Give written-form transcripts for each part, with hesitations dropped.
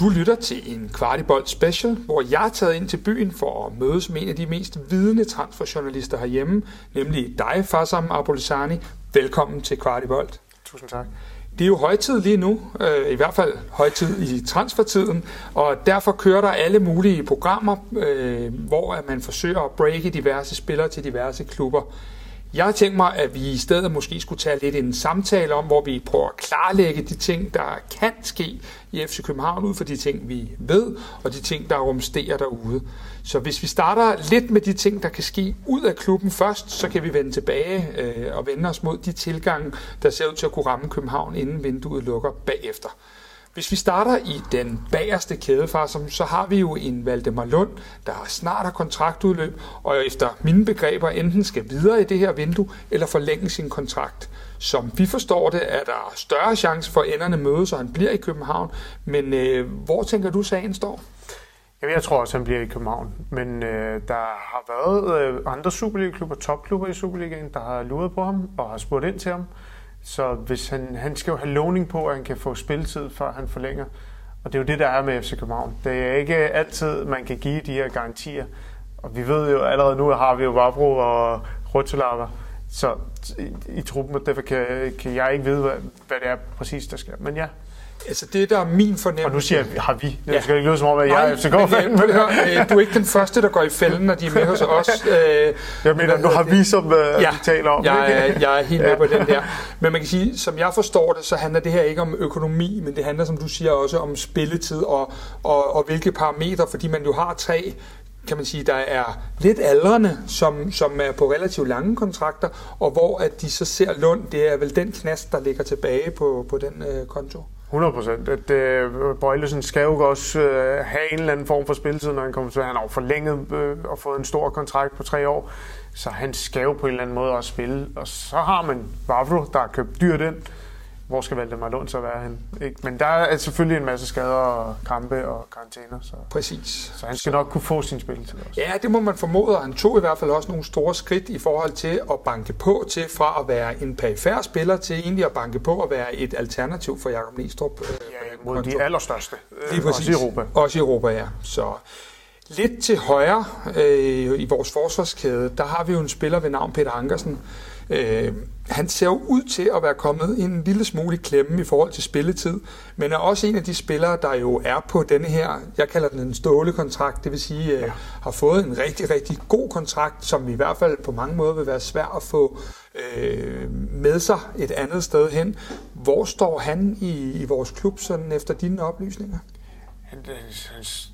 Du lytter til en Kvartibold special, hvor jeg er taget ind til byen for at mødes med en af de mest vidende transferjournalister herhjemme, nemlig dig, Fassam Aboulizani. Velkommen til Kvartibold. Tusind tak. Det er jo højtid lige nu, i hvert fald højtid i transfertiden, og derfor kører der alle mulige programmer, hvor man forsøger at breake diverse spillere til diverse klubber. Jeg tænker mig, at vi i stedet måske skulle tage lidt en samtale om, hvor vi prøver at klarlægge de ting, der kan ske i FC København, ud fra de ting, vi ved, og de ting, der rumsterer derude. Så hvis vi starter lidt med de ting, der kan ske ud af klubben først, så kan vi vende tilbage og vende os mod de tilgange, der ser ud til at kunne ramme København, inden vinduet lukker bagefter. Hvis vi starter i den bagerste kæde, så har vi jo en Valdemar Lund, der snart har kontraktudløb, og efter mine begreber enten skal videre i det her vindue, eller forlænge sin kontrakt. Som vi forstår det, er der større chance for, at enderne mødes, og han bliver i København. Men hvor tænker du, sagen står? Jamen, jeg tror også, han bliver i København. Men der har været andre Superliga-klubber, topklubber i Superligaen, der har luret på ham og har spurgt ind til ham. Så hvis han skal jo have lovning på, at han kan få spilletid, før han forlænger. Og det er jo det, der er med FC København. Det er ikke altid, man kan give de her garantier. Og vi ved jo allerede nu, har vi jo Vabro og Rotolava. Så i truppen, og derfor kan jeg ikke vide, hvad det er præcis, der sker. Men ja. Altså det, der er min fornemmelse... Og nu siger jeg, har vi. Det skal ikke lyde som om, at jeg er FCK-fan. Du er ikke den første, der går i fælden, når de er med hos os. Jeg mener, nu har vi, som vi taler om. Jeg er helt med på den der. Men man kan sige, som jeg forstår det, så handler det her ikke om økonomi, men det handler, som du siger, også om spilletid og hvilke parametre, fordi man jo har tre... kan man sige, der er lidt aldrende, som er på relativt lange kontrakter, og hvor at de så ser Lund, det er vel den knast, der ligger tilbage på den konto. 100%. At Brøgelsen skal jo også have en eller anden form for spilletid, når han kommer til. Han har jo forlænget og fået en stor kontrakt på 3 år, så han skal jo på en eller anden måde også spille. Og så har man Vavro, der har købt dyrt ind. Hvor skal Valdemar Lund så være henne? Ikke? Men der er selvfølgelig en masse skader og krampe og karantæner. Så. Præcis. Så han skal nok kunne få sin spilletid også. Ja, det må man formode, og han tog i hvert fald også nogle store skridt i forhold til at banke på til, fra at være en perifær spiller til egentlig at banke på at være et alternativ for Jakob Neestrup. Ja, mod de allerstørste. Lige præcis. Også i Europa. Også i Europa, ja. Så... Lidt til højre i vores forsvarskæde, der har vi jo en spiller ved navn Peter Ankersen. Han ser jo ud til at være kommet en lille smule klemme i forhold til spilletid, men er også en af de spillere, der jo er på denne her, jeg kalder den en stålekontrakt, det vil sige, har fået en rigtig, rigtig god kontrakt, som i hvert fald på mange måder vil være svær at få med sig et andet sted hen. Hvor står han i vores klub, sådan efter dine oplysninger? Han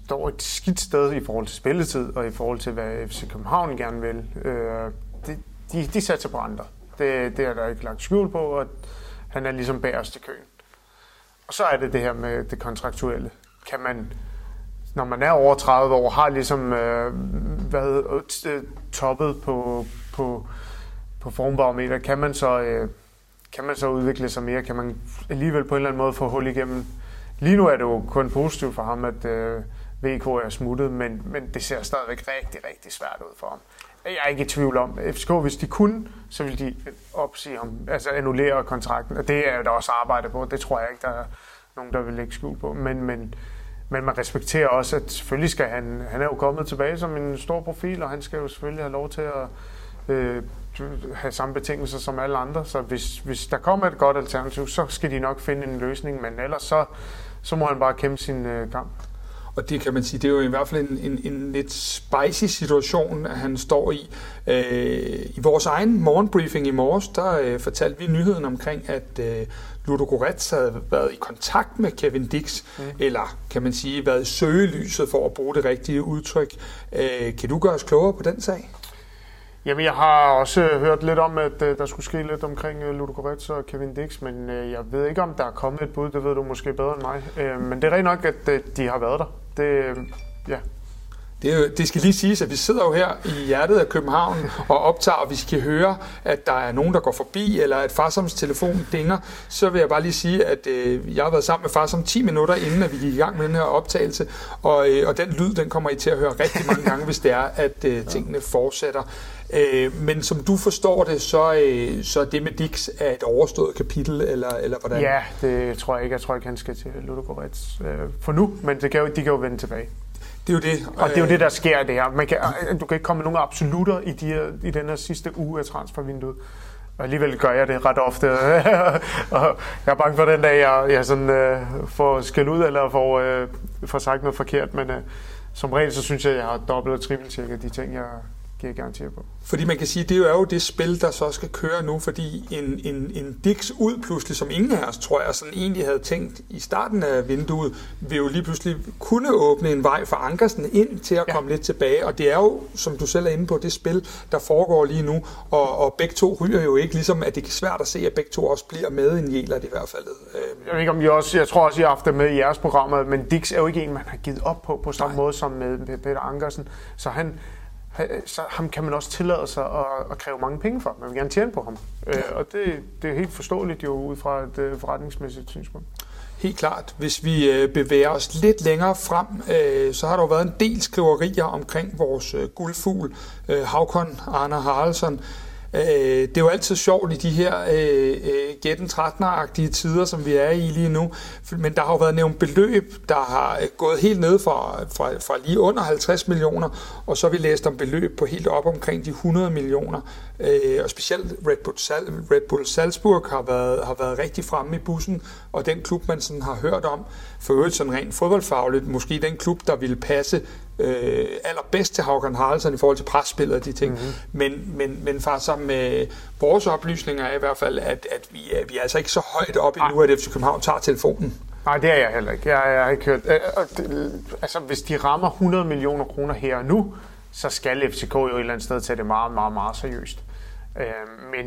står et skidt sted i forhold til spilletid og i forhold til, hvad FC København gerne vil. De satser på andre. Det er der ikke lagt skjul på, og han er ligesom bagerst i køen. Og så er det her med det kontraktuelle. Kan man, når man er over 30 år, har ligesom været toppet på formbarometer, kan man så udvikle sig mere? Kan man alligevel på en eller anden måde få hul igennem? Lige nu er det jo kun positivt for ham, at VK er smuttet, men det ser stadigvæk rigtig, rigtig svært ud for ham. Jeg er ikke i tvivl om, at FCK, hvis de kunne, så ville de opsige ham, altså annullere kontrakten, og det er jo der også arbejde på. Det tror jeg ikke, der er nogen, der vil lægge skjul på. Men man respekterer også, at selvfølgelig skal han er jo kommet tilbage som en stor profil, og han skal jo selvfølgelig have lov til at have samme betingelser som alle andre. Så hvis der kommer et godt alternativ, så skal de nok finde en løsning, men ellers så må han bare kæmpe sin kamp. Og det kan man sige, det er jo i hvert fald en lidt spicy situation, at han står i. I vores egen morgenbriefing i morges, der fortalte vi nyheden omkring, at Ludogorets havde været i kontakt med Kevin Diks, eller kan man sige, været i søgelyset for at bruge det rigtige udtryk. Kan du gøre os klogere på den sag? Jamen, jeg har også hørt lidt om, at der skulle ske lidt omkring Ludogorets og Kevin Diks, men jeg ved ikke, om der er kommet et bud. Det ved du måske bedre end mig. Men det er rigtig nok, at de har været der. Det, ja. Det skal lige siges, at vi sidder jo her i hjertet af København og optager, og vi skal høre, at der er nogen, der går forbi, eller at Fassams telefon dinger. Så vil jeg bare lige sige, at jeg har været sammen med Fassam 10 minutter, inden at vi gik i gang med den her optagelse, og den lyd, den kommer I til at høre rigtig mange gange, hvis det er, at tingene fortsætter. Men som du forstår det, så det med Diks er et overstået kapitel, eller hvordan? Ja, det tror jeg ikke. Jeg tror ikke, han skal til Ludogorets for nu, men de kan jo vende tilbage. Det er jo det. Og det er jo det, der sker i det her. Du kan ikke komme med nogle absolutter i den her sidste uge af transfervinduet. Og alligevel gør jeg det ret ofte. Og jeg er bange for den dag, jeg sådan, får skæld ud, eller får sagt noget forkert. Men som regel, så synes jeg, at jeg har dobbelt- og trippeltjekket de ting, jeg giver garantier på. Fordi man kan sige, at det er jo det spil, der så skal køre nu, fordi en Diks ud pludselig, som ingen af os, tror jeg, sådan egentlig havde tænkt i starten af vinduet, vil jo lige pludselig kunne åbne en vej for Ankersen ind til at komme lidt tilbage, og det er jo, som du selv er inde på, det spil, der foregår lige nu, og begge to ryger jo ikke, ligesom at det er svært at se, at begge to også bliver med en Jælert i hvert fald. Jeg ved ikke, om I også, jeg tror også, I har haft det med i jeres programmer, men Diks er jo ikke en, man har givet op på samme måde som med Peter Ankersen, så ham kan man også tillade sig at kræve mange penge for. Man vil gerne tjene på ham. Og det er helt forståeligt jo ud fra et forretningsmæssigt synspunkt. Helt klart. Hvis vi bevæger os lidt længere frem, så har der jo været en del skriverier omkring vores guldfugl, Håkon Arne Haraldsson. Det er jo altid sjovt i de her gætten 13'er-agtige tider, som vi er i lige nu, men der har jo været nævnt beløb, der har gået helt ned fra lige under 50 millioner, og så har vi læst om beløb på helt op omkring de 100 millioner, og specielt Red Bull Salzburg har været rigtig fremme i bussen, og den klub, man sådan har hørt om, for øvrigt sådan rent fodboldfagligt, måske den klub, der ville passe allerbedst til Håkon Haraldsson i forhold til presspillet og de ting, men faktisk med vores oplysninger er i hvert fald, at vi er altså ikke så højt op endnu, at FC København tager telefonen. Nej, det er jeg heller ikke. Jeg har ikke hørt. Altså, hvis de rammer 100 millioner kroner her og nu, så skal FCK jo et eller andet sted tage det meget, meget, meget seriøst.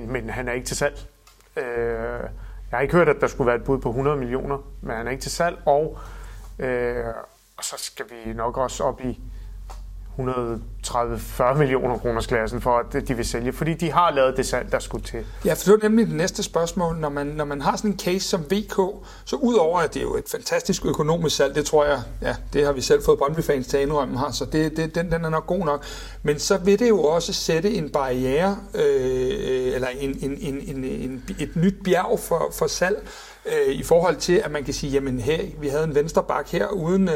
Men han er ikke til salg. Jeg har ikke hørt, at der skulle være et bud på 100 millioner, men han er ikke til salg, og så skal vi nok også op i 130-40 millioner kroners klassen for, at de vil sælge, fordi de har lavet det salg, der skulle til. Ja, for det var nemlig det næste spørgsmål. Når man har sådan en case som VK, så udover, at det er jo et fantastisk økonomisk salg, det tror jeg, ja, det har vi selv fået Brøndby-fans til at indrømme her, så den er nok god nok. Men så vil det jo også sætte en barriere, eller et nyt bjerg for salg, i forhold til, at man kan sige, jamen hey, vi havde en venstreback her uden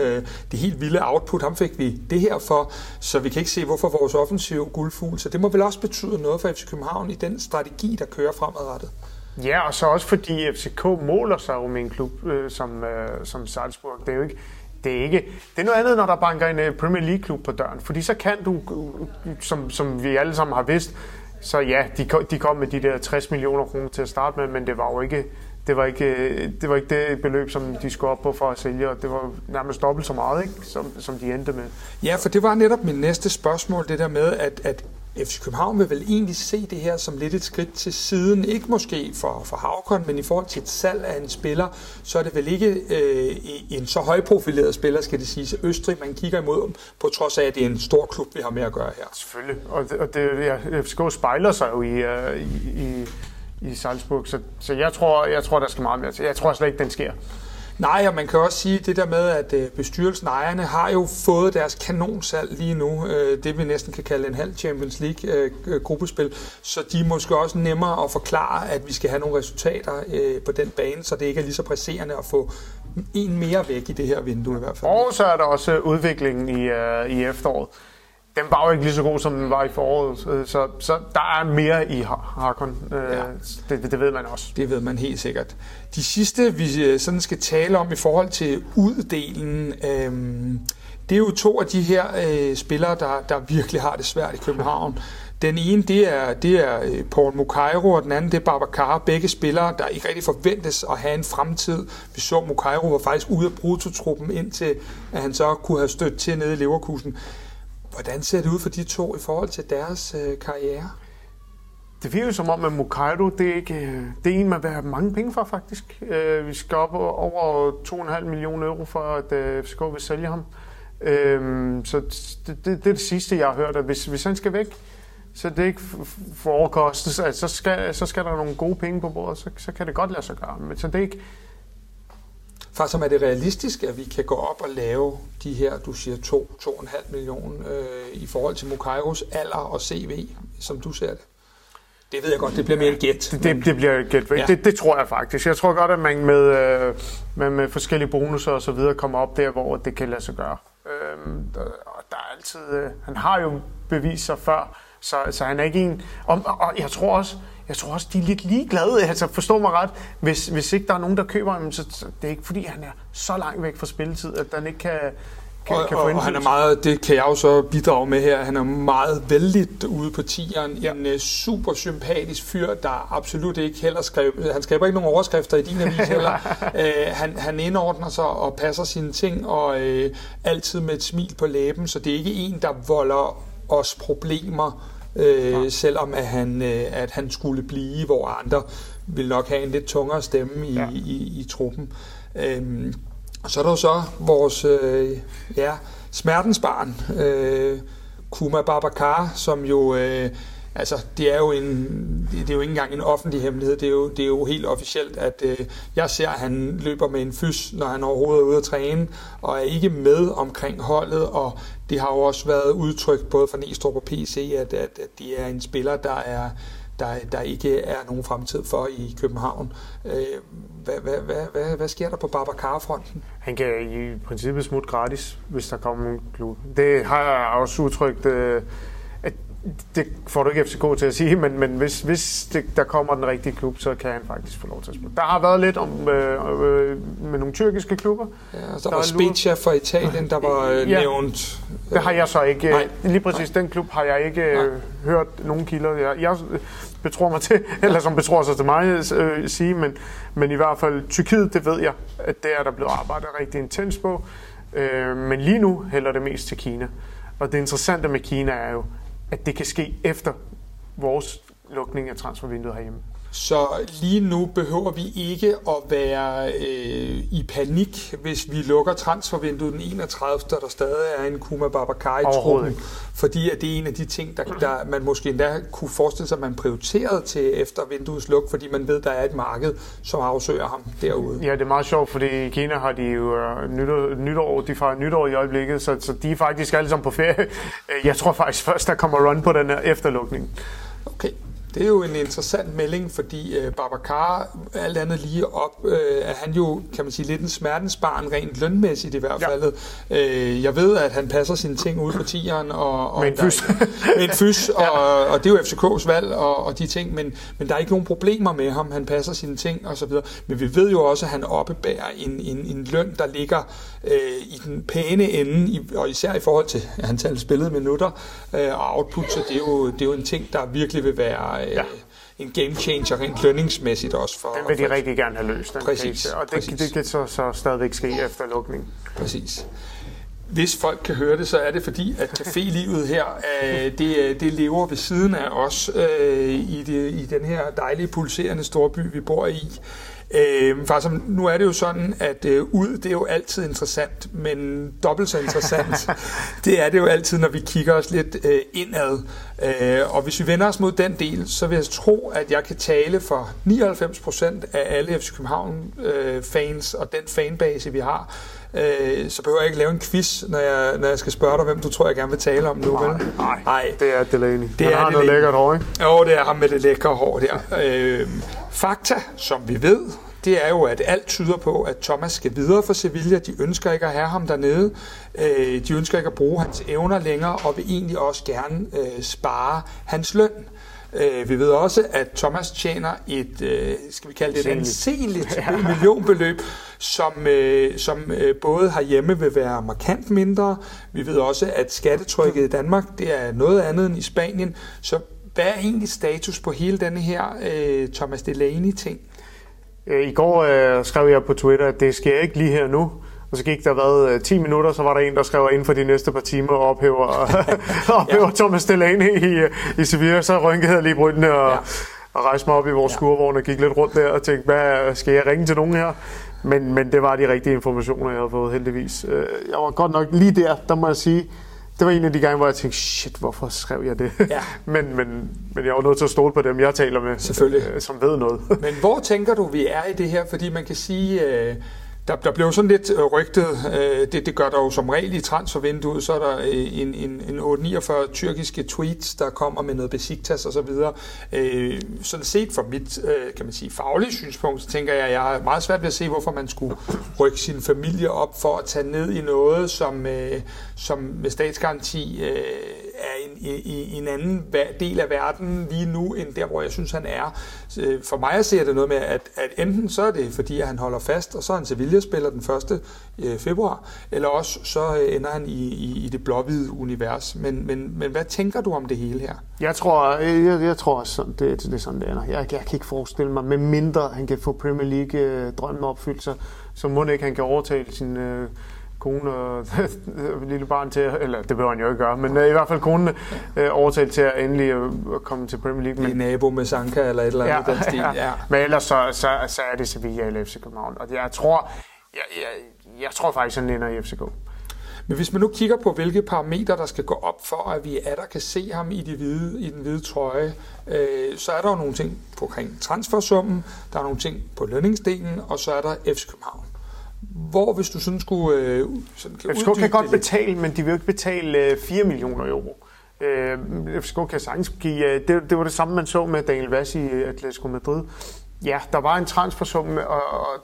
det helt vilde output, ham fik vi det her for, så vi kan ikke se, hvorfor vores offensiv guldfugl, så det må vel også betyde noget for FC København i den strategi, der kører fremadrettet. Ja, og så også fordi FCK måler sig jo med en klub som Salzburg, det er jo ikke, det er noget andet, når der banker en Premier League-klub på døren, fordi så kan du, som vi alle sammen har vidst, så ja, de kom med de der 60 millioner kroner til at starte med, men det var jo ikke det beløb, som de skulle op på for at sælge, og det var nærmest dobbelt så meget, ikke? Som de endte med. Ja, for det var netop mit næste spørgsmål, det der med, at FC København vil vel egentlig se det her som lidt et skridt til siden, ikke måske for Håkon, men i forhold til et salg af en spiller, så er det vel ikke en så højprofileret spiller, skal det siges, Østrig, man kigger imod, på trods af, at det er en stor klub, vi har med at gøre her. Selvfølgelig, og FCK spejler sig jo i Salzburg, så jeg tror, der skal meget mere til. Jeg tror slet ikke, den sker. Nej, og man kan også sige det der med, at bestyrelsen, ejerne, har jo fået deres kanonsalg lige nu, det vi næsten kan kalde en halv Champions League-gruppespil, så de er måske også nemmere at forklare, at vi skal have nogle resultater på den bane, så det ikke er lige så presserende at få en mere væk i det her vindue i hvert fald. Og så er der også udviklingen i efteråret. Den var jo ikke lige så god, som den var i foråret, så der er mere i Håkon. Ja. Det ved man også. Det ved man helt sikkert. De sidste, vi sådan skal tale om i forhold til uddelen, det er jo to af de her spillere, der virkelig har det svært i København. Den ene, det er Paul Mukairo, og den anden, det er Babacar. Begge spillere, der ikke rigtig forventes at have en fremtid. Vi så, Mukairo var faktisk ude af brutotruppen, indtil at han så kunne have stødt til nede i Leverkusen. Hvordan ser det ud for de to i forhold til deres karriere? Det virker jo som om, at Mukairo, det er en, man vil have mange penge for, faktisk. Vi skal op over 2,5 millioner euro for, at FCK vil sælge ham. Så det er det sidste, jeg har hørt, at hvis han skal væk, så det ikke forekostes, at så skal der nogle gode penge på bordet, så kan det godt lade sig gøre. Men så det er ikke... Faktisk er det realistisk, at vi kan gå op og lave de her, du siger, 2,5 millioner i forhold til Mukairos alder og CV, som du ser det? Det ved jeg godt, det bliver mere en gæt. Det bliver et gæt. Ja. Det tror jeg faktisk. Jeg tror godt, at man med forskellige bonusser og så videre kommer op der, hvor det kan lade sig gøre. Der er altid... han har jo bevist sig før, så han er ikke en... Og jeg tror også, de er lidt ligeglade. Altså, forstå mig ret. Hvis ikke der er nogen, der køber ham, så det er ikke fordi, han er så langt væk fra spilletid, at han ikke kan få indflydelse. Han er meget, det kan jeg jo så bidrage med her, han er meget vældigt ude på tieren. Ja. En super sympatisk fyr, der absolut ikke heller skriver... Han skriver ikke nogen overskrifter i din avis heller. Han indordner sig og passer sine ting, og altid med et smil på læben, så det er ikke en, der volder os problemer, selvom at han skulle blive, hvor andre vil nok have en lidt tungere stemme i truppen. Og så er der jo så vores smertensbarn, Kuma Babacar, som jo, det er jo ikke engang en offentlig hemmelighed, det er jo helt officielt, at jeg ser, at han løber med en fys, når han overhovedet er ude at træne, og er ikke med omkring holdet, og det har jo også været udtrykt både fra Neestrup og PC, at det er en spiller, der ikke er nogen fremtid for i København. Hvad sker der på Babacar-fronten? Han kan i princippet smutte gratis, hvis der kommer en klub. Det har jeg også udtrykt, at det får du ikke FCK til at sige, men hvis der kommer den rigtige klub, så kan han faktisk få lov til at spille. Der har været lidt om med nogle tyrkiske klubber. Ja, der var Spezia fra Italien, der var nævnt. Det har jeg så ikke. Nej. Lige præcis. Nej. Den klub har jeg ikke hørt nogen kilder. Jeg betror mig til, eller som betror sig til mig, sige, men i hvert fald Tyrkiet, det ved jeg, at der blevet arbejdet rigtig intens på. Men lige nu hælder det mest til Kina. Og det interessante med Kina er jo, at det kan ske efter vores lukning af transfervinduet herhjemme. Så lige nu behøver vi ikke at være i panik, hvis vi lukker transfervinduet den 31., der stadig er en Kuma Babacar i truppen. Fordi at det er en af de ting, der man måske endda kunne forestille sig, at man prioriterede til efter vinduets luk, fordi man ved, der er et marked, som afsøger ham derude. Ja, det er meget sjovt, fordi i Kina har de jo nytår i øjeblikket, så de er faktisk alle sammen på ferie. Jeg tror faktisk først, der kommer run på den her efterlukning. Okay. Det er jo en interessant melding, fordi Babacar, alt andet lige op, er han jo, kan man sige, lidt en smertensbarn, rent lønmæssigt i hvert fald. Jeg ved, at han passer sine ting ude på tieren. Og med en fys, og det er jo FCK's valg og de ting, men der er ikke nogen problemer med ham. Han passer sine ting osv. Men vi ved jo også, at han oppebærer en løn, der ligger i den pæne ende, og især i forhold til antallet spillede minutter og output, så det er jo en ting, der virkelig vil være en game changer rent lønningsmæssigt også. Den vil de rigtig gerne have løst. Præcis. Og det kan så stadigvæk ske efter lukning. Præcis. Hvis folk kan høre det, så er det fordi, at cafélivet her, det lever ved siden af os i den her dejlige, pulserende store by, vi bor i. Faktisk, nu er det jo sådan, at ud, det er jo altid interessant, men dobbelt så interessant, det er det jo altid, når vi kigger os lidt indad. Og hvis vi vender os mod den del, så vil jeg tro, at jeg kan tale for 99% af alle FC København-fans og den fanbase, vi har. Så behøver jeg ikke lave en quiz, når jeg skal spørge dig, hvem du tror, jeg gerne vil tale om nu. Nej, det er Delaney. Han har noget lækkert hår, ikke? Jo, det er ham med det lækkere hår der. Fakta, som vi ved, det er jo, at alt tyder på, at Thomas skal videre for Sevilla. De ønsker ikke at have ham dernede. De ønsker ikke at bruge hans evner længere, og vil egentlig også gerne spare hans løn. Vi ved også, at Thomas tjener et, skal vi kalde det, et anseligt millionbeløb, som både herhjemme vil være markant mindre. Vi ved også, at skattetrykket i Danmark, det er noget andet end i Spanien. Så hvad er egentlig status på hele denne her Thomas Delaney-ting? I går skrev jeg på Twitter, at det sker ikke lige her nu. Og så gik der 10 minutter, så var der en, der skrev inden for de næste par timer og ophæver Thomas Delaney i Sevilla. Så rynkede jeg lige brynene og rejste mig op i vores skurvogn og gik lidt rundt der og tænkte, hvad skal jeg ringe til nogen her? Men det var de rigtige informationer, jeg havde fået, heldigvis. Jeg var godt nok lige der må jeg sige, det var en af de gange, hvor jeg tænkte, shit, hvorfor skrev jeg det? Ja. men jeg var nødt til at stole på dem, jeg taler med, som ved noget. Men hvor tænker du, vi er i det her? Fordi man kan sige, der blev sådan lidt rygtet, det gør der jo som regel i transfervinduet, så er der en 849 tyrkiske tweets, der kommer med noget Besiktas og så videre. Sådan set fra mit, kan man sige, faglige synspunkt, så tænker jeg, at jeg har meget svært ved at se, hvorfor man skulle rykke sin familie op for at tage ned i noget, som med statsgaranti er en anden del af verden lige nu, end der, hvor jeg synes, han er. For mig ser det noget med, at enten så er det, fordi han holder fast, og så er han Sevilla-spiller den 1. februar, eller også så ender han i det blåhvide univers. Men hvad tænker du om det hele her? Jeg tror også, det er sådan, det ender. Jeg kan ikke forestille mig, med mindre han kan få Premier League-drømmen opfyldt, så må ikke han kan overtale sin kone og lille barn til, eller det behøver han jo ikke gøre, men i hvert fald konen overtalt til at endelig komme til Premier League. En nabo med Sanka eller et eller andet den stil. Ja. Men ellers så er det Sevilla eller FC København, og jeg tror faktisk, han ender i FCK. Men hvis man nu kigger på, hvilke parametre, der skal gå op for, at vi er der kan se ham i den hvide trøje, så er der jo nogle ting omkring transfersummen, der er nogle ting på lønningsdelen, og så er der FC København. Hvor hvis du sådan skulle FCK kan godt betale, men de vil ikke betale 4 millioner euro. FCK kan sagtens give, det var det samme, man så med Daniel Wass i Atletico Madrid. Ja, der var en transfersum, og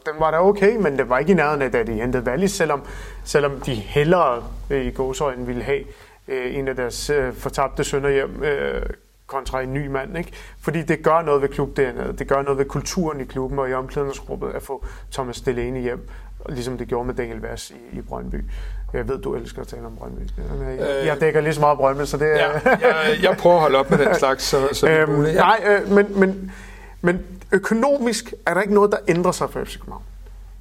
den var da okay, men det var ikke i nærheden af, da de hentede Wallis, selvom de hellere i gåseøjne ville have en af deres fortabte sønner hjem kontra en ny mand, ikke? Fordi det gør noget ved klub-DNA'et, det gør noget ved kulturen i klubben og i omklædningsrummet at få Thomas Delaney hjem, ligesom det gjorde med Daniel Wass i Brøndby. Jeg ved, du elsker at tale om Brøndby. Jeg dækker lige så meget Brøndby, så det er... jeg prøver at holde op med den slags. Men økonomisk er der ikke noget, der ændrer sig for FC København.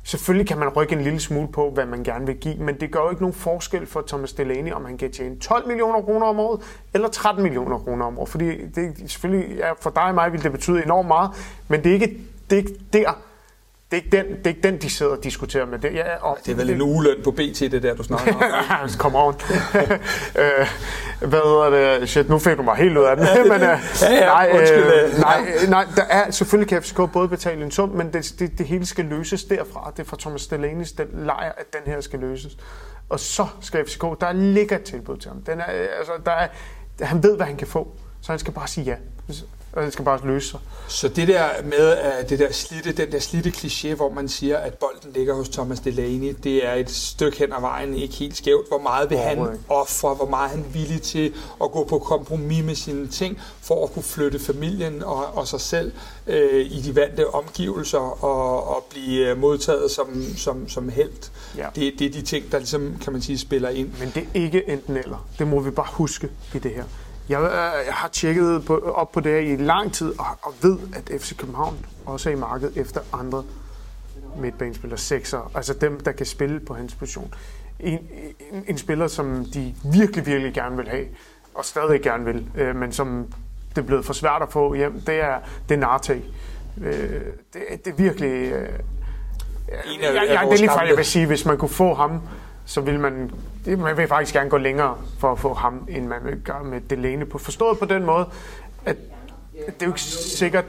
Selvfølgelig kan man rykke en lille smule på, hvad man gerne vil give, men det gør jo ikke nogen forskel for Thomas Delaney, om han kan tjene 12 millioner kroner om året, eller 13 millioner kroner om året. Fordi det, selvfølgelig, for dig og mig vil det betyde enormt meget, men det er ikke den, de sidder og diskuterer med. Det, ja, og det er vel en ugeløn på BT, det der, du snakker om. Come on. Hvad hedder det? Shit, nu fik du mig helt ud af den. Nej, der er selvfølgelig kan FCK både betale en sum, men det hele skal løses derfra. Det er fra Thomas Delaney's lejr, at den her skal løses. Og så skal FCK, der ligger et tilbud til ham. Han ved, hvad han kan få, så han skal bare sige ja. Og det skal bare løse sig. Så det der med den der slidte kliché, hvor man siger, at bolden ligger hos Thomas Delaney, det er et stykke hen ad vejen, ikke helt skævt. Hvor meget vil han ofre, hvor meget han er villig til at gå på kompromis med sine ting, for at kunne flytte familien og sig selv i de vante omgivelser og blive modtaget som helt. Ja. Det er de ting, der ligesom, kan man sige, spiller ind. Men det er ikke enten eller. Det må vi bare huske i det her. Jeg har tjekket op på det her i lang tid, og ved, at FC København også er i markedet efter andre midtbanespillere, sekser, altså dem, der kan spille på hans position. En spiller, som de virkelig, virkelig gerne vil have, og stadig gerne vil, men som det er blevet for svært at få hjem, det er Narteg. Det er virkelig... det er lige fra, jeg vil sige, hvis man kunne få ham... så vil man vil faktisk gerne gå længere for at få ham, end man vil gøre med Delaney. Forstået på den måde, at det er jo ikke sikkert,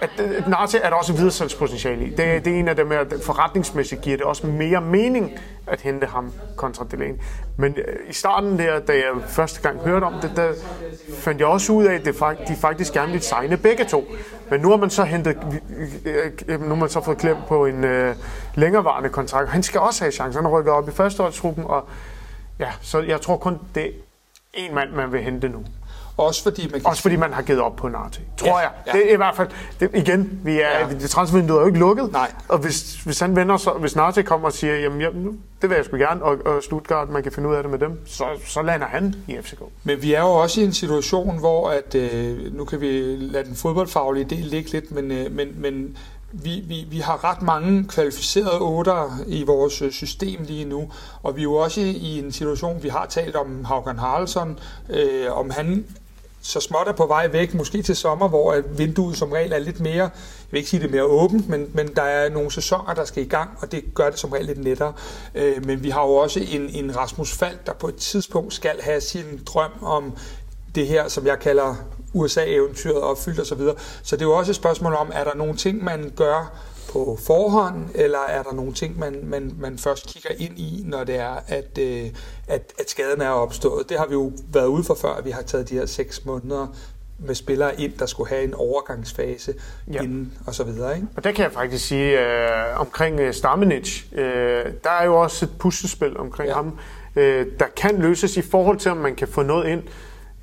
at Narteg er der også videresalgspotentiale i. Det er en af dem, at forretningsmæssigt giver det også mere mening at hente ham kontra Delaney. Men i starten der, da jeg første gang hørte om det, der fandt jeg også ud af, at de faktisk gerne ville signe begge to. Men nu har man så fået klem på en længerevarende kontrakt. Han skal også have chancen. Han rykker op i førsteholdsgruppen, og ja, så jeg tror kun, det er én mand, man vil hente nu. Også fordi man har givet op på Narteg, tror jeg. Ja. Det er i hvert fald... Transfervinduet er jo ikke lukket. Nej. Og hvis han vender sig, hvis Narteg kommer og siger, jamen det vil jeg sgu gerne, og Stuttgart, man kan finde ud af det med dem, så lander han i FCK. Men vi er jo også i en situation, hvor at... nu kan vi lade den fodboldfaglige del ligge lidt, men vi har ret mange kvalificerede otter i vores system lige nu, og vi er jo også i en situation, vi har talt om Håkon Haraldsson, om han så småt er på vej væk, måske til sommer, hvor vinduet som regel er lidt mere, jeg vil ikke sige det mere åbent, men der er nogle sæsoner, der skal i gang, og det gør det som regel lidt lettere. Men vi har jo også en Rasmus Falk, der på et tidspunkt skal have sin drøm om det her, som jeg kalder USA-eventyret opfyldt osv. Så det er jo også et spørgsmål om, er der nogle ting, man gør på forhånd, eller er der nogle ting, man først kigger ind i, når det er, at skaden er opstået. Det har vi jo været ude for før, at vi har taget de her 6 måneder med spillere ind, der skulle have en overgangsfase inden og så videre. Ikke? Og der kan jeg faktisk sige, omkring Stamenić, der er jo også et puslespil omkring ham, der kan løses i forhold til, om man kan få noget ind.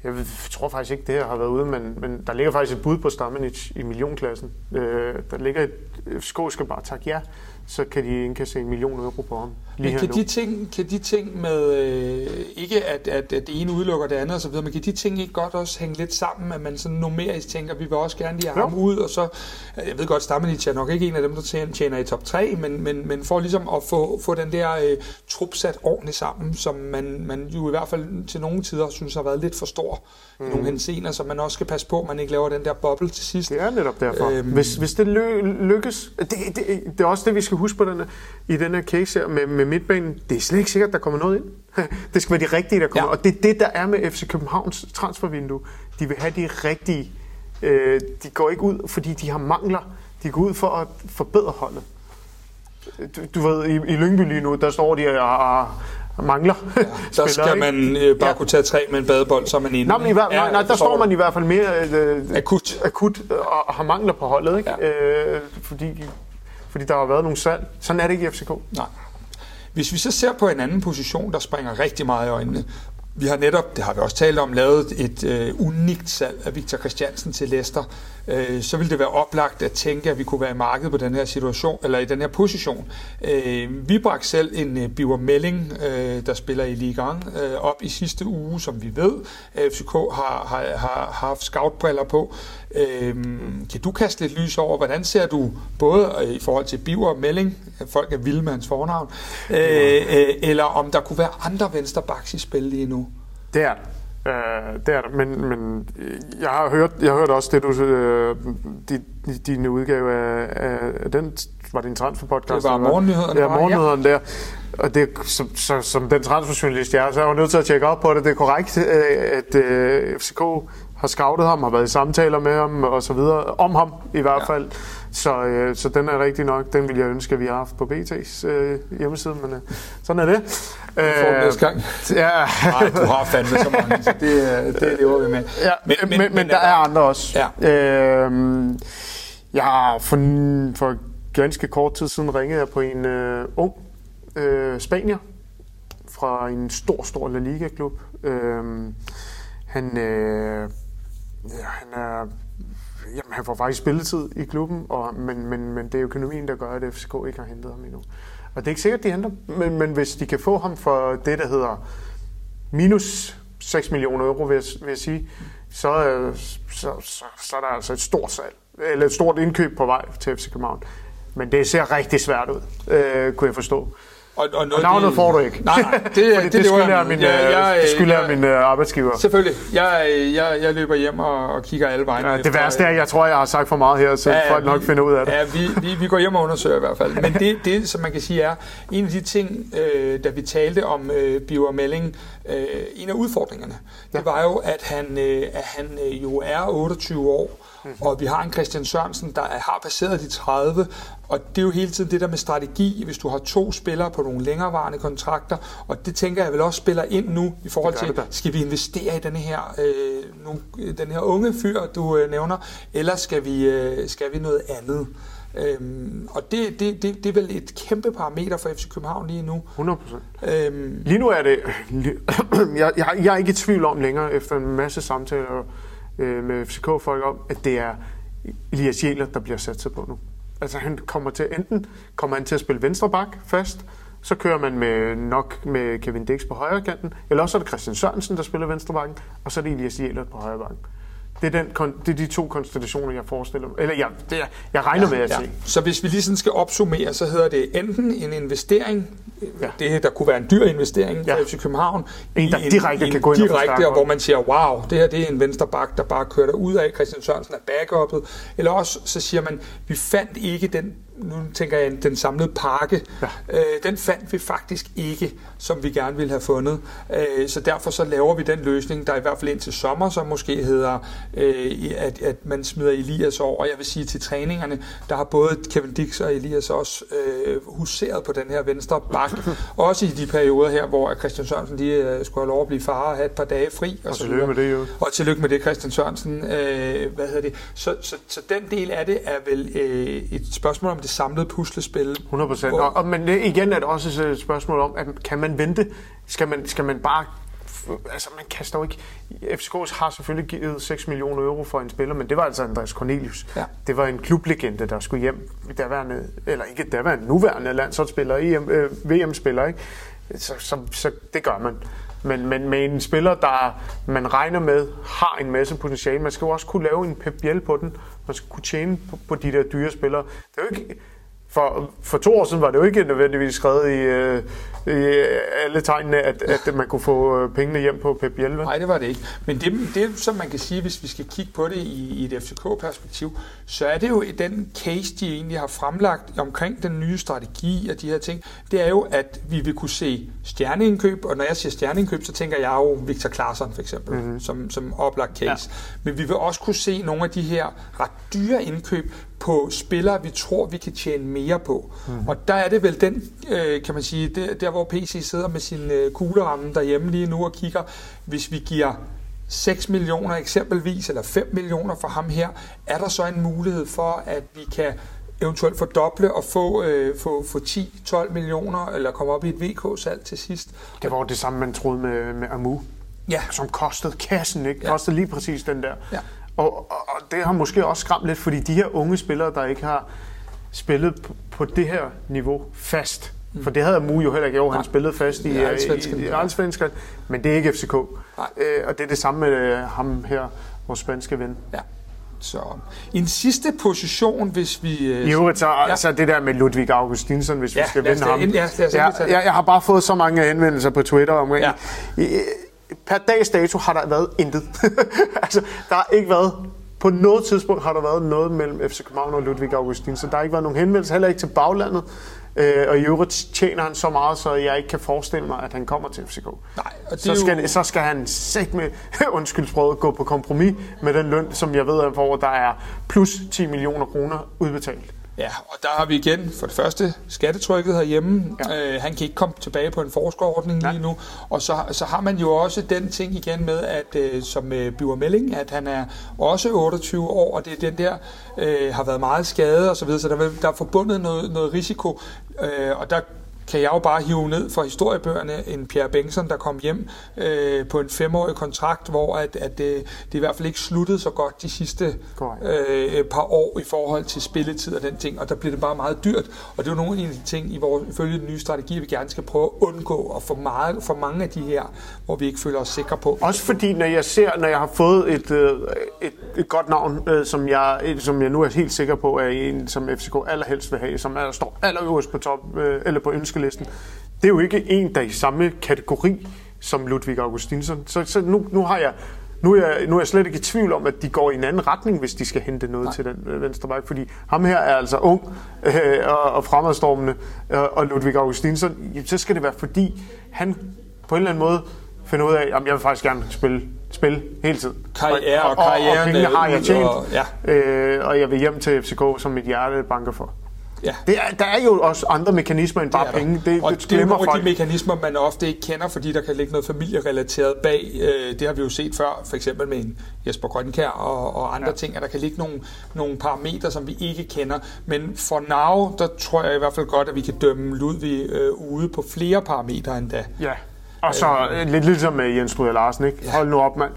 Jeg tror faktisk ikke, det her har været ude, men der ligger faktisk et bud på Stamenić i millionklassen. Der ligger FCK skal bare takke ja, så kan de indkasse 1 million euro på ham. Men kan de ting med, ikke at det ene udelukker det andet og så videre, men kan de ting ikke godt også hænge lidt sammen, at man sådan numerisk tænker, vi vil også gerne lige have ham ud, og så, jeg ved godt, Stamenić er nok ikke en af dem, der tjener i top 3, men for ligesom at få den der trup sat ordentligt sammen, som man jo i hvert fald til nogle tider synes har været lidt for stor i nogle hensener, så man også skal passe på, at man ikke laver den der boble til sidst. Det er netop derfor. Hvis det lykkes, det er også det, vi skal huske på i den her case her med midtbanen, det er slet ikke sikkert, der kommer noget ind. Det skal være de rigtige, der kommer. Ja. Og det er det, der er med FC Københavns transfervindue. De vil have de rigtige. De går ikke ud, fordi de har mangler. De går ud for at forbedre holdet. Du ved, i Lyngby lige nu, der står de og mangler. Ja, der skal man bare kunne tage 3 med en badebold, så er man inde. Nej, der står man i hvert fald mere akut og har mangler på holdet. Ikke? Ja. Fordi der har været nogle salg. Sådan er det ikke i FCK. Nej. Hvis vi så ser på en anden position, der springer rigtig meget i øjnene. Vi har netop, det har vi også talt om, lavet et unikt salg af Victor Christiansen til Leicester. Så ville det være oplagt at tænke, at vi kunne være i markedet på den her situation, eller i den her position. Vi bragte selv en Birger Meling, der spiller i Ligue 1, op i sidste uge, som vi ved. FCK har haft scoutbriller på. Kan du kaste lidt lys over, hvordan ser du, både i forhold til Birger og Meling, folk er vilde med hans fornavn, eller om der kunne være andre vensterbacks i spil lige nu? Det er det. Men jeg har hørt også det, du din udgave af den, var det en transferpodcast? Det var morgennyhederne. Ja, morgennyhederne der. Og det, som den transferjournalist jeg er, så er jeg nødt til at tjekke op på det. Det er korrekt, at FCK har scoutet ham, har været i samtaler med ham og så videre, om ham i hvert fald. Så den er rigtig nok. Den vil jeg ønske, at vi har haft på BT's hjemmeside, men sådan er det. Du får den næste gang. Nej, du har fandme så mange, så det lever vi med. Ja, men der er andre også. Ja. Jeg har for ganske kort tid siden ringet jeg på en ung spanier fra en stor La Liga-klub. Han får faktisk spilletid i klubben, men det er økonomien, der gør, at FCK ikke har hentet ham endnu. Og det er ikke sikkert, de henter ham, men hvis de kan få ham for det, der hedder minus 6 millioner euro, vil jeg sige, så er der altså et stort salg, eller et stort indkøb på vej til FC København. Men det ser rigtig svært ud, kunne jeg forstå. Og navnet får du ikke. Nej, det skylder jeg min arbejdsgiver. Selvfølgelig. Jeg løber hjem og kigger alle vegne. Ja, det værste er, jeg tror, jeg har sagt for meget her, så folk nok finder ud af det. Ja, vi går hjem og undersøger i hvert fald. Men det, som man kan sige, er en af de ting, da vi talte om Birger Meling, en af udfordringerne, det var jo, at han jo er 28 år, og vi har en Christian Sørensen, der har passeret de 30, og det er jo hele tiden det der med strategi, hvis du har 2 spillere på nogle længerevarende kontrakter, og det tænker jeg vel også spiller ind nu, i forhold til, skal vi investere i den her unge fyr, du nævner, eller skal vi noget andet? Og det er vel et kæmpe parameter for FC København lige nu. 100%. Lige nu er det... Jeg er ikke i tvivl om længere, efter en masse samtaler med FCK-folk om, at det er Elias Jælert, der bliver sat sig på nu. Altså han kommer han til at spille venstreback fast, så kører man med Kevin Diks på højrekanten, eller også er det Christian Sørensen, der spiller venstrebacken, og så er det Elias Jælert på højrebacken. Det er, det er de to konstellationer, jeg forestiller mig. Eller jeg regner med at se. Så hvis vi lige sådan skal opsummere, så hedder det enten en investering, det der kunne være en dyr investering for FC København, en, der direkte kan gå ind direkte, og hvor man siger, wow, det her det er en venstreback, der bare kører derudad, Christian Sørensen er backupet. Eller også så siger man, vi fandt ikke den, nu tænker jeg, den samlede pakke, den fandt vi faktisk ikke, som vi gerne ville have fundet. Så derfor så laver vi den løsning, der i hvert fald indtil sommer, som måske hedder, at man smider Elias over. Jeg vil sige, til træningerne, der har både Kevin Diks og Elias også huseret på den her venstre bak. Også i de perioder her, hvor Christian Sørensen lige skulle have lov at blive far og have et par dage fri. Og tillykke med det, jo. Og tillykke med det, Christian Sørensen. Så den del af det er vel et spørgsmål om det samlede puslespil. 100%. Men igen er det også et spørgsmål om, at kan man vente? Skal man bare... Altså, man kaster jo ikke... FCK har selvfølgelig givet 6 millioner euro for en spiller, men det var altså Andreas Cornelius. Ja. Det var en klublegende, der skulle hjem. Der var en nuværende landsholdsspiller, VM-spiller, ikke? Så det gør man. Men med en spiller, der man regner med, har en masse potentiale. Man skal jo også kunne lave en Pep Biel på den. Man skal kunne tjene på de der dyre spillere. Det er jo ikke... For 2 år siden var det jo ikke nødvendigvis skrevet i alle tegnene, at man kunne få pengene hjem på Pep Biel. Nej, det var det ikke. Men det, som man kan sige, hvis vi skal kigge på det i et FCK-perspektiv, så er det jo den case, de egentlig har fremlagt omkring den nye strategi og de her ting. Det er jo, at vi vil kunne se stjerneindkøb, og når jeg siger stjerneindkøb, så tænker jeg jo Viktor Claesson for eksempel, som oplagt case. Ja. Men vi vil også kunne se nogle af de her ret dyre indkøb på spillere, vi tror, vi kan tjene mere på. Mm. Og der er det vel den, kan man sige, der hvor PC sidder med sin kugleramme derhjemme lige nu og kigger, hvis vi giver 6 millioner eksempelvis, eller 5 millioner for ham her, er der så en mulighed for, at vi kan eventuelt fordoble og få 10-12 millioner, eller komme op i et VK-salg til sidst. Det var jo det samme, man troede med Amu, som kostede kassen, ikke? Kostede lige præcis den der. Ja. Og det har måske også skræmt lidt, fordi de her unge spillere, der ikke har spillet på det her niveau fast. For det havde Amu jo heller ikke. Jo, han spillede fast i Allsvenskan, men det er ikke FCK. Og det er det samme med ham her, vores spanske ven. Ja. Så en sidste position, hvis vi... Jo, så det der med Ludvig Augustinsson, hvis vi skal vinde ham. Jeg har bare fået så mange henvendelser på Twitter omkring... Per dags dato har der været intet. Der har ikke været... På noget tidspunkt har der været noget mellem FC København og Ludvig Augustinsson, så der har ikke været nogen henvendelser, heller ikke til baglandet. Og i øvrigt tjener han så meget, så jeg ikke kan forestille mig, at han kommer til FCK. Nej, og så skal han sæt med undskyldsprøvet gå på kompromis med den løn, som jeg ved, hvor der er plus 10 millioner kroner udbetalt. Ja, og der har vi igen for det første skattetrykket herhjemme. Ja. Han kan ikke komme tilbage på en forskerordning lige nu. Og så har man jo også den ting igen med, at som Birger Meling, at han er også 28 år, og det er den der har været meget skadet og så videre, så der er forbundet noget risiko, og der kan jeg jo bare hive ned fra historiebøgerne en Pierre Bengtsson, der kom hjem på en 5-årig kontrakt, hvor at det i hvert fald ikke sluttede så godt de sidste par år i forhold til spilletid og den ting, og der blev det bare meget dyrt, og det er jo nogle af de ting, ifølge den nye strategi, vi gerne skal prøve at undgå, og for mange af de her, hvor vi ikke føler os sikre på. Også fordi, når jeg har fået et godt navn, som jeg nu er helt sikker på, er en, som FCK allerhelst vil have, som står allerøverst på top, eller på ønskelisten. Det er jo ikke en, der i samme kategori som Ludvig Augustinsson. Så nu er jeg slet ikke i tvivl om, at de går i en anden retning, hvis de skal hente noget til den venstre bak, fordi ham her er altså ung og fremadstormende, og Ludvig Augustinsson, så skal det være, fordi han på en eller anden måde finder ud af, at jeg vil faktisk gerne spille hele tiden. Karriere og pengene har jeg tjent, og jeg vil hjem til FCK, som mit hjerte banker for. Ja. Der er jo også andre mekanismer end bare penge. Det er nogle af de mekanismer, man ofte ikke kender, fordi der kan ligge noget familierelateret bag. Det har vi jo set før, for eksempel med en Jesper Grønkær og andre ting, at der kan ligge nogle parametre, som vi ikke kender. Men for now, der tror jeg i hvert fald godt, at vi kan dømme Ludvig ude på flere parametre end da. Ja, og så lidt ligesom med Jens Rud Larsen, ikke? Ja. Hold nu op, mand.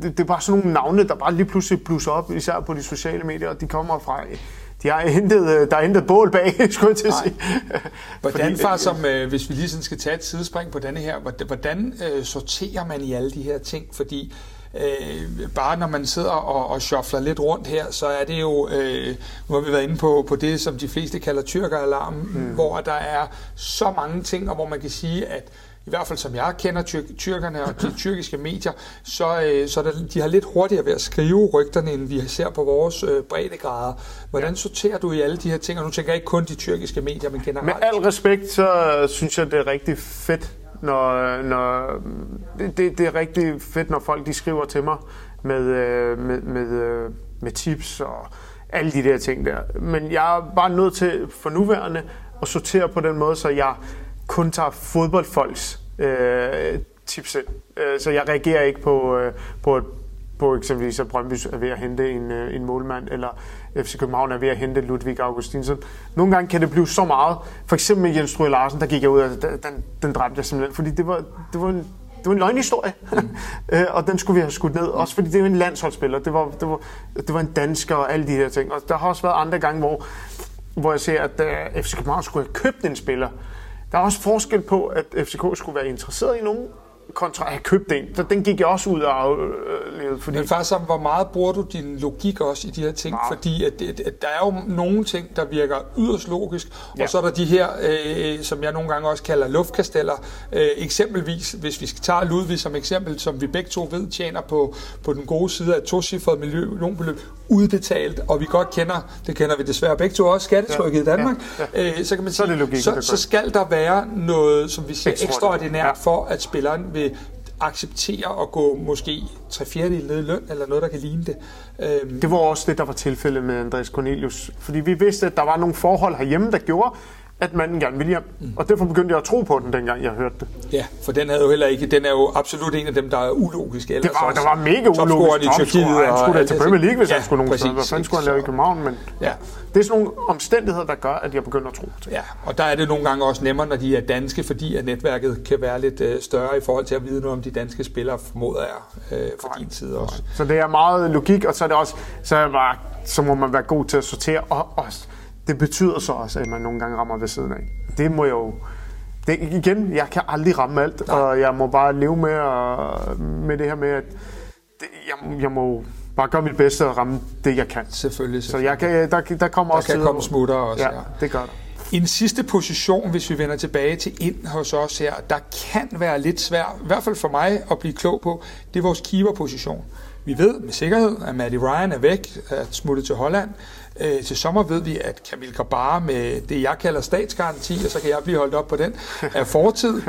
Det er bare sådan nogle navne, der bare lige pludselig blusser op, især på de sociale medier, og de kommer fra... Der er hentet bål bag, skulle jeg til at sige. Hvordan, hvis vi lige sådan skal tage et sidespring på denne her, hvordan sorterer man i alle de her ting? Fordi Bare når man sidder og shuffler lidt rundt her, så er det jo, nu har vi været inde på det, som de fleste kalder tyrkeralarm, hvor der er så mange ting, og hvor man kan sige, at i hvert fald som jeg kender tyrkerne og de tyrkiske medier, så der, de har lidt hurtigere ved at skrive rygterne, end vi ser på vores breddegrader. Hvordan sorterer du i alle de her ting? Og nu tænker jeg ikke kun de tyrkiske medier, men generelt. Med al respekt, så synes jeg, det er rigtig fedt, når det er rigtig fedt, når folk de skriver til mig med tips og alle de der ting der. Men jeg er bare nødt til for nuværende at sortere på den måde, så jeg kun tager fodboldfolks tips ind. Så jeg reagerer ikke på eksempelvis, at Brøndby er ved at hente en målmand, eller FC København er ved at hente Ludvig Augustinsson. Nogle gange kan det blive så meget. For eksempel med Jens Rud Larsen, der gik jeg ud, og den dræbte jeg simpelthen, fordi det var en løgnhistorie. Og den skulle vi have skudt ned, også fordi det var en landsholdsspiller. Det var en dansker og alle de her ting. Og der har også været andre gange, hvor jeg ser, at FC København skulle have købt en spiller. Der er også forskel på, at FCK skulle være interesseret i nogen, kontra at have købt en. Så den gik jeg også ud af levet. Fordi... Men Fassam, hvor meget bruger du din logik også i de her ting? Ja. Fordi at der er jo nogle ting, der virker yderst logisk, og så er der de her, som jeg nogle gange også kalder luftkasteller. Eksempelvis, hvis vi skal tage Ludvig som eksempel, som vi begge to ved, tjener på den gode side af et tocifret millionbeløb udbetalt, og vi godt kender, det kender vi desværre begge to også, skattetrykket i Danmark, så kan man sige, så skal der være noget, som vi siger, ekstraordinært for, at spilleren acceptere at gå måske 3/4 ned i løn, eller noget, der kan ligne det. Det var også det, der var tilfældet med Andreas Cornelius. Fordi vi vidste, at der var nogle forhold herhjemme, der gjorde, at manden gerne ville hjem. Og derfor begyndte jeg at tro på den, dengang jeg hørte det. Ja, for den havde jo heller ikke... Den er jo absolut en af dem, der er ulogiske. Det var, der var mega ulogisk. Han skulle da til Birger Meling, hvis han skulle nogen steder. Hvordan skulle han lave i København? Men det er sådan nogle omstændigheder, der gør, at jeg begynder at tro på det. Ja, og der er det nogle gange også nemmere, når de er danske, fordi at netværket kan være lidt større i forhold til at vide noget om de danske spillere, formoder jeg, fra din side også. Så det er meget logik, og så er det også... Så må man være god til at sortere også. Det betyder så også, at man nogle gange rammer ved siden af. Det må jeg jo... Igen, jeg kan aldrig ramme alt, og jeg må bare leve med det her med, at jeg må bare gøre mit bedste og ramme det, jeg kan. Selvfølgelig. Så jeg kan, der kommer også... Der kan komme smutter også, ja. Det gør der. En sidste position, hvis vi vender tilbage til ind hos os her, der kan være lidt svær, i hvert fald for mig, at blive klog på, det er vores keeperposition. Vi ved med sikkerhed, at Matty Ryan er væk, er smuttet til Holland. Til sommer ved vi, at Kamil Kabar med det, jeg kalder statsgaranti, og så kan jeg blive holdt op på den, er fortid,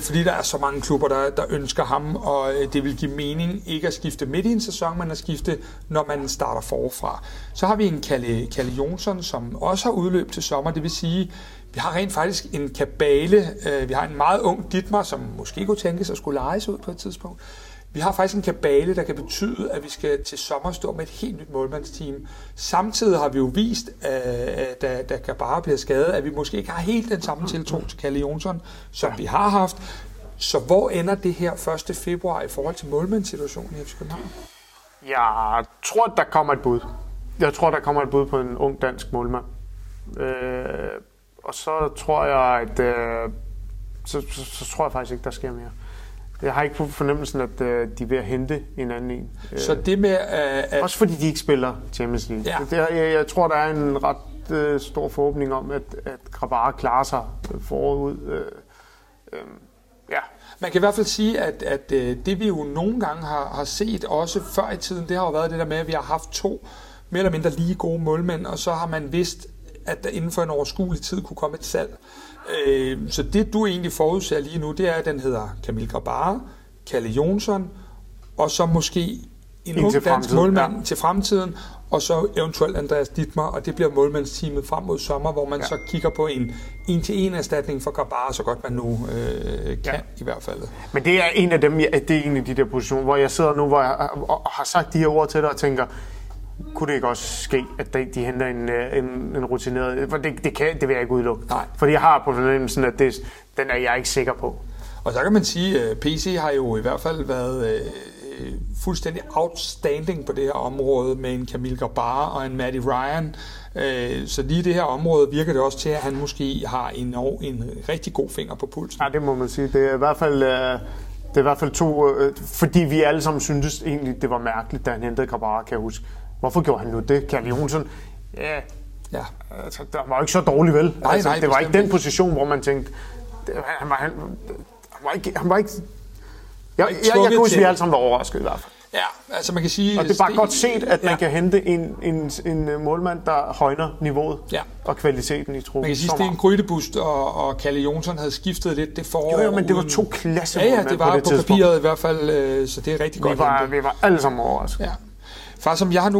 fordi der er så mange klubber, der ønsker ham, og det vil give mening ikke at skifte midt i en sæson, men at skifte, når man starter forfra. Så har vi en Kalle Johnsson, som også har udløb til sommer, det vil sige, vi har rent faktisk en kabale, vi har en meget ung Dithmer, som måske kunne tænkes at skulle lejes ud på et tidspunkt. Vi har faktisk en kabale, der kan betyde, at vi skal til sommer stå med et helt nyt målmandsteam. Samtidig har vi jo vist, at da Kabar bliver skadet, at vi måske ikke har helt den samme tiltro til Kalle Johnsson, som vi har haft. Så hvor ender det her 1. februar i forhold til målmandssituationen i FC København? Jeg tror, der kommer et bud. Jeg tror, der kommer et bud på en ung dansk målmand. Og så tror jeg, at så tror jeg faktisk ikke, der sker mere. Jeg har ikke på fornemmelsen, at de er ved at hente en anden en. Så det med... Også fordi de ikke spiller Champions League. Ja. Jeg tror, der er en ret stor forhåbning om, at Kabar klarer sig forud. Man kan i hvert fald sige, at det vi jo nogle gange har set, også før i tiden, det har jo været det der med, at vi har haft to mere eller mindre lige gode målmænd, og så har man vidst, at der inden for en overskuelig tid kunne komme et salg. Så det, du egentlig forudser lige nu, det er, at den hedder Kamil Kabar, Kalle Johnsson, og så måske en ung dansk målmand til fremtiden, og så eventuelt Andreas Dithmer, og det bliver målmandsteamet frem mod sommer, hvor man så kigger på en 1-til-1-erstatning for Kabar, så godt man nu kan i hvert fald. Men det er en af dem, det er en af de der positioner, hvor jeg sidder nu, hvor jeg har sagt de her ord til dig og tænker... Kunne det ikke også ske, at de henter en rutineret... For det vil jeg ikke udelukke. Nej. Fordi jeg har på fornemmelsen, at den er jeg ikke sikker på. Og så kan man sige, at PC har jo i hvert fald været fuldstændig outstanding på det her område med en Kamil Kabar og en Matty Ryan. Så lige det her område virker det også til, at han måske har en rigtig god finger på pulsen. Ja, det må man sige. Det er i hvert fald... Det er i hvert fald to, fordi vi alle sammen syntes egentlig, det var mærkeligt, da han hentede Kabar, kan jeg huske. Hvorfor gjorde han nu det, Kalle Johnsson? Ja. Altså, der var jo ikke så dårligt, vel? Nej, altså, det var ikke den position, hvor man tænkte, han var ikke... Jeg kunne huske, vi alle sammen var overrasket i hvert fald. Ja, altså man kan sige... Og det er bare godt set, at man kan hente en målmand, der højner niveauet og kvaliteten i truppen. Man kan sige, at det er en grytebust, og Kalle Johnsson havde skiftet lidt det forår. Jo, men det var to klasse målmænd på det tidspunkt. Ja, det var på papiret i hvert fald, så det er rigtig godt hentet. Vi var alle sammen overrasket. Ja.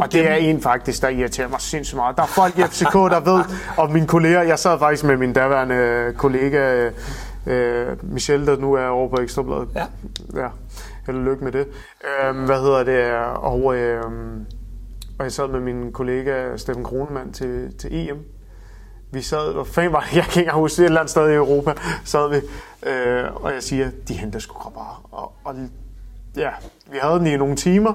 Og det er en faktisk, der irriterer mig sindssygt meget. Der er folk i FCK, der ved, og mine kolleger... Jeg sad faktisk med min daværende kollega Michelle, der nu er over på Ekstra Bladet. Ja. Held og lykke med det. Og jeg sad med min kollega Steffen Kronemann til EM. Vi sad, hvor fanden var det? Jeg kan ikke engang huske, et eller andet sted i Europa sad vi. Og jeg siger, de henter sgu bare. Og ja, vi havde den i nogle timer.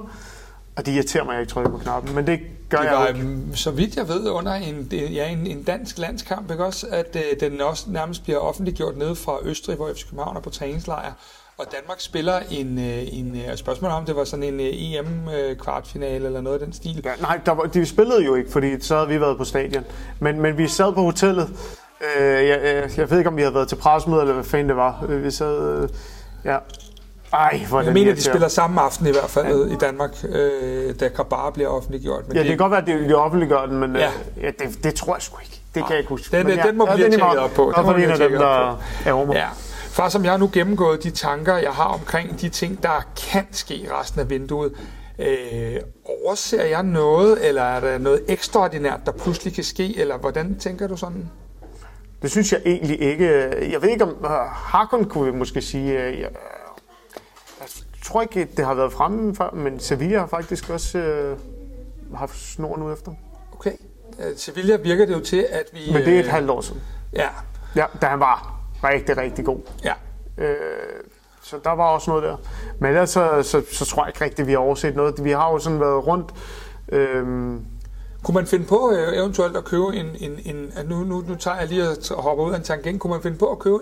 Og det irriterer mig, jeg ikke trykker på knappen, men det gør det var, jeg ikke. Så vidt jeg ved, under en dansk landskamp, ikke også, at den også nærmest bliver offentliggjort nede fra Østrig, hvor FC København er på træningslejr, og Danmark spiller en spørgsmål om, det var sådan en EM-kvartfinale eller noget af den stil. Ja, nej, de spillede jo ikke, fordi så havde vi været på stadion, men vi sad på hotellet. Jeg ved ikke, om vi havde været til pressemøde, eller hvad fanden det var. Vi sad... Jeg mener, de spiller samme aften i hvert fald i Danmark, da Kabar bliver offentliggjort. Men ja, det kan godt være, at de bliver offentliggjort, men det tror jeg sgu ikke. Det kan jeg ikke huske. Den må blive tjekket op på. Ja. For som jeg har nu gennemgået de tanker, jeg har omkring de ting, der kan ske i resten af vinduet, overser jeg noget, eller er der noget ekstraordinært, der pludselig kan ske, eller hvordan tænker du sådan? Det synes jeg egentlig ikke. Jeg ved ikke, om Håkon kunne måske sige... Jeg tror ikke, det har været fremme før, men Sevilla har faktisk også haft snoren ud efter. Okay. Sevilla virker det jo til, at vi... Men det er et halvt år siden. Ja. Ja, da han var rigtig, rigtig god. Ja. Så der var også noget der. Men ellers så tror jeg ikke rigtigt, vi har overset noget. Vi har jo sådan været rundt... Kunne man finde på eventuelt at købe en nu tager jeg lige at hoppe ud af en tangent, kunne man finde på at købe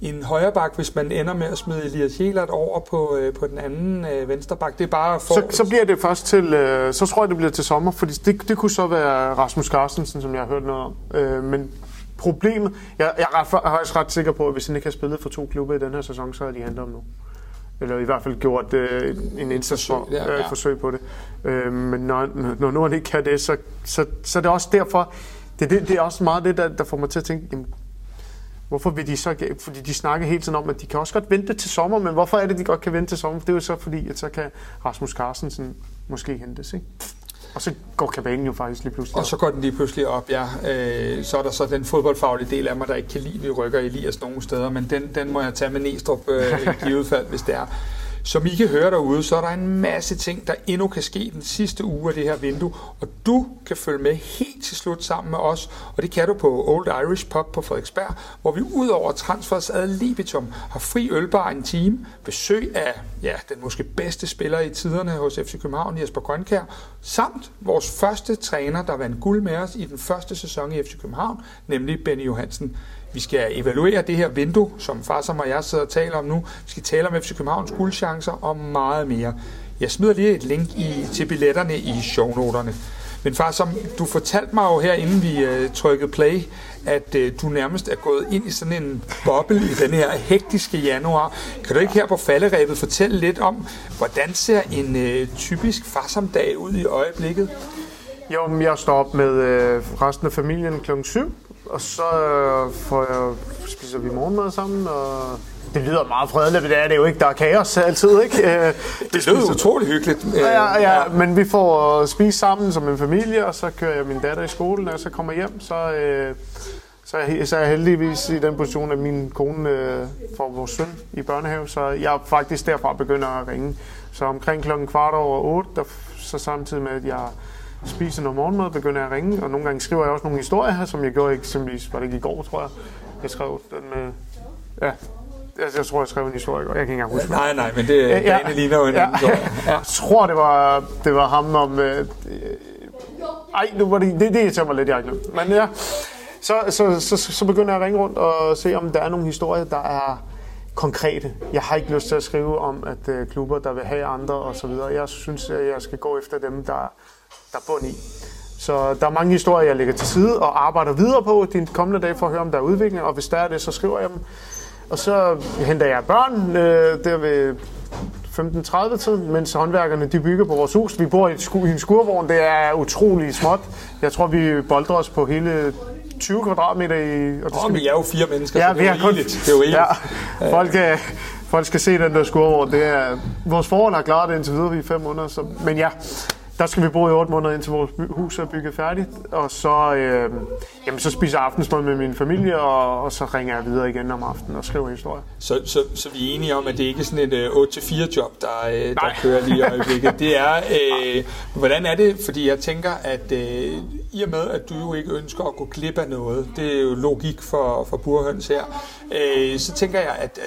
en højre bak, hvis man ender med at smide Elias Jælert over på den anden venstre bak? Det er bare for... Så bliver det først til, så tror jeg det bliver til sommer, fordi det kunne så være Rasmus Carstensen, som jeg har hørt noget om. Men problemet, jeg er også ret sikker på, at hvis han ikke har spillet for to klubber i den her sæson, så er de handlet om nu. Eller i hvert fald gjort en indsats for forsøg på det. Men når nogen ikke kan det, så er det også derfor, det er også meget det, der får mig til at tænke, jamen, hvorfor vil de så... Fordi de snakker hele tiden om, at de kan også godt vente til sommer, men hvorfor er det, de godt kan vente til sommer? For det er jo så fordi, at så kan Rasmus Carstensen måske hentes, ikke? Og så går kabalen jo faktisk lige pludselig op. Og så går den lige pludselig op, ja. Så er der så den fodboldfaglige del af mig, der ikke kan lide, vi rykker Elias nogle steder, men den må jeg tage med Neestrup i givet fald, hvis det er. Som I kan høre derude, så er der en masse ting, der endnu kan ske den sidste uge af det her vindue, og du kan følge med helt til slut sammen med os, og det kan du på Old Irish Pub på Frederiksberg, hvor vi ud over transfers ad libitum har fri ølbar en time, besøg af den måske bedste spiller i tiderne hos FC København, Jesper Grønkær, samt vores første træner, der vandt guld med os i den første sæson i FC København, nemlig Benny Johansen. Vi skal evaluere det her vindue, som Fassam og jeg sidder og taler om nu. Vi skal tale om FC Københavns guldchancer og meget mere. Jeg smider lige et link til billetterne i shownoterne. Men Fassam, du fortalte mig jo her, inden vi trykkede play, at du nærmest er gået ind i sådan en boble i den her hektiske januar. Kan du ikke her på falderæbet fortælle lidt om, hvordan ser en typisk Fassam-dag ud i øjeblikket? Jo, jeg står op med resten af familien kl. 7. Og så spiser vi morgenmad sammen, og det lyder meget fredeligt, men det er det jo ikke. Der er kaos altid, ikke? Det lyder utroligt hyggeligt. Ja, men vi får spise sammen som en familie, og så kører jeg min datter i skolen, og når jeg så kommer hjem, så er jeg heldigvis i den position, at min kone får vores søn i børnehave, så jeg faktisk derfra begynder at ringe. Så omkring klokken 7:15, så samtidig med, at jeg spiser noget morgenmad, begynder jeg at ringe, og nogle gange skriver jeg også nogle historier her, som jeg gjorde eksempelvis, var det i går, tror jeg. Jeg skrev den med... Ja, jeg tror, jeg skrev en historie i går. Jeg kan ikke engang huske. Nej, men det er Daniel ligner jo en historie. Jeg tror, det var ham om... det tager mig lidt, jeg har glemt. Men ja, så begynder jeg at ringe rundt og se, om der er nogle historier, der er konkrete. Jeg har ikke lyst til at skrive om, at klubber, der vil have andre osv. Jeg synes, at jeg skal gå efter dem, der er bund i. Så der er mange historier, jeg lægger til side og arbejder videre på de kommende dage for at høre, om der er udvikling. Og hvis der er det, så skriver jeg dem. Og så henter jeg børn der ved 15.30-tiden, mens håndværkerne de bygger på vores hus. Vi bor i en skurvogn, det er utrolig småt. Jeg tror, vi bolder os på hele 20 kvadratmeter i... Og vi er jo 4 mennesker, ja, så det er jo enigt. Det er jo enigt. Ja. Folk skal se den der skurvogn. Det er, vores forhånd har klaret det indtil videre, vi er 5 måneder. Så, men ja, der skal vi bo i 8 måneder, indtil vores hus er bygget færdigt. Og så, så spiser jeg aftensmad med min familie, og så ringer jeg videre igen om aftenen og skriver historier. Så vi er enige om, at det ikke er sådan et 8-4-job, der kører lige i øjeblikket. Det er, hvordan er det? Fordi jeg tænker, at i og med, at du jo ikke ønsker at gå glip af noget, det er jo logik for burhøns her, så tænker jeg, at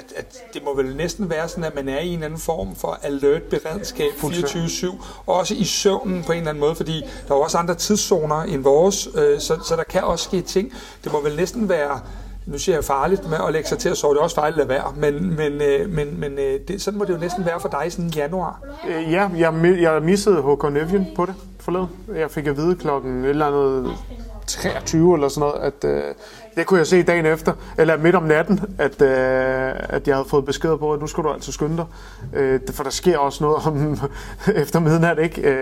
det må vel næsten være sådan, at man er i en anden form for alert-beredskab 24/7, også i søvn på en eller anden måde, fordi der er også andre tidszoner end vores, så der kan også ske ting. Det må vel næsten være, nu siger jeg farligt med at lægge sig til at sove, det er også farligt at lade være, men det, sådan må det jo næsten være for dig sådan i januar. Ja, jeg missede Håkon Evjen på det forleden. Jeg fik at vide klokken et eller andet 23 eller sådan noget, at det kunne jeg se dagen efter, eller midt om natten, at jeg havde fået beskeder på, at nu skulle du altså skynde dig. For der sker også noget om efter midnat, ikke?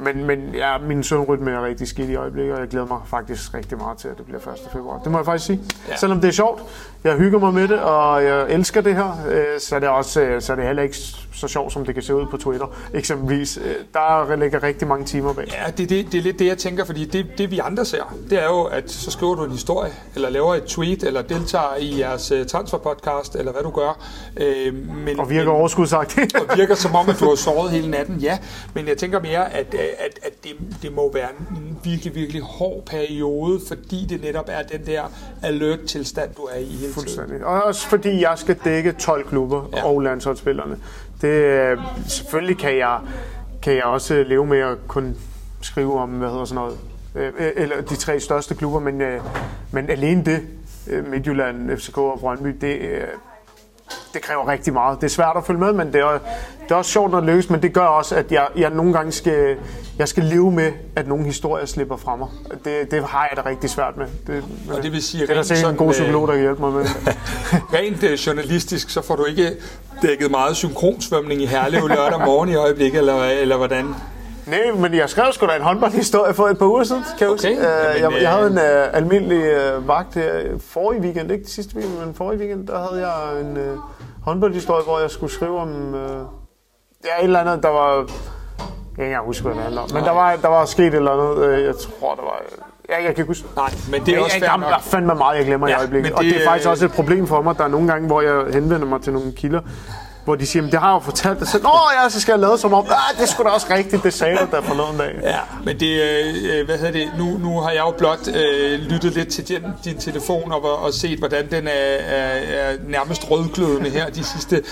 Men ja, min søvnrytme er rigtig skidt i øjeblikket, og jeg glæder mig faktisk rigtig meget til, at det bliver 1. februar. Det må jeg faktisk sige. Ja. Selvom det er sjovt, jeg hygger mig med det, og jeg elsker det her, så er det heller ikke så sjovt, som det kan se ud på Twitter, eksempelvis. Der ligger rigtig mange timer bag. Ja, det er lidt det, jeg tænker, fordi det vi andre ser, det er jo, at så skriver du en historie, eller laver et tweet, eller deltager i jeres transferpodcast, eller hvad du gør. Og virker overskudsagtigt. Og virker som om, at du har sovet hele natten, ja. Men jeg tænker mere, at det må være en virkelig, virkelig hård periode, fordi det netop er den der alert-tilstand, du er i hele tiden. Og også fordi jeg skal dække 12 klubber og landsholdsspillerne. Det, selvfølgelig kan jeg også leve med at kun skrive om, hvad hedder sådan noget, eller de 3 største klubber, men alene det, Midtjylland, FCK og Brøndby, det kræver rigtig meget. Det er svært at følge med, men det er også sjovt, når det lykkes, men det gør også, at jeg nogle gange skal leve med, at nogle historier slipper fra mig. Det har jeg da rigtig svært med. Og det vil sige, det er der sikkert en god psykolog, der kan hjælpe mig med. Rent journalistisk, så får du ikke dækket meget synkronsvømning i Herlev lørdag morgen i øjeblikket, eller hvordan? Nej, men jeg skrev sgu da en håndboldhistorie for et par uger siden, kan jeg huske. Jeg havde en almindelig vagt her forrige weekend, ikke sidste weekend, men forrige weekend, der havde jeg en håndboldhistorie, hvor jeg skulle skrive om et eller andet, der var... Jeg kan ikke huske, hvad det handler om, men der var sket et eller andet, jeg tror, der var... Ja, jeg kan ikke huske. Nej, men det er også fair nok. Der fandme meget, jeg glemmer i øjeblikket, og det er faktisk også et problem for mig. Der er nogle gange, hvor jeg henvender mig til nogle kilder, hvor de siger, det har jeg jo fortalt dig selv. Så skal jeg lade som om, det er sgu da også rigtigt, det sagde du der forleden dag. Ja, men det, nu har jeg jo blot lyttet lidt til din telefon og set, hvordan den er nærmest rødglødende her de sidste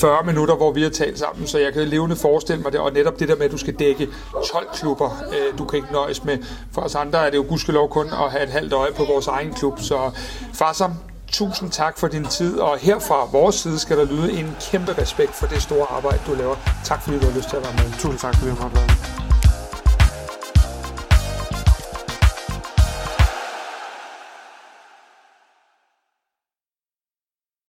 40 minutter, hvor vi har talt sammen. Så jeg kan levende forestille mig det, og netop det der med, at du skal dække 12 klubber, du kan ikke nøjes med. For os andre er det jo gudskelov kun at have et halvt øje på vores egen klub, så Fassam, tusind tak for din tid, og her fra vores side skal der lyde en kæmpe respekt for det store arbejde, du laver. Tak fordi du har lyst til at være med. Tusind tak fordi du har været med.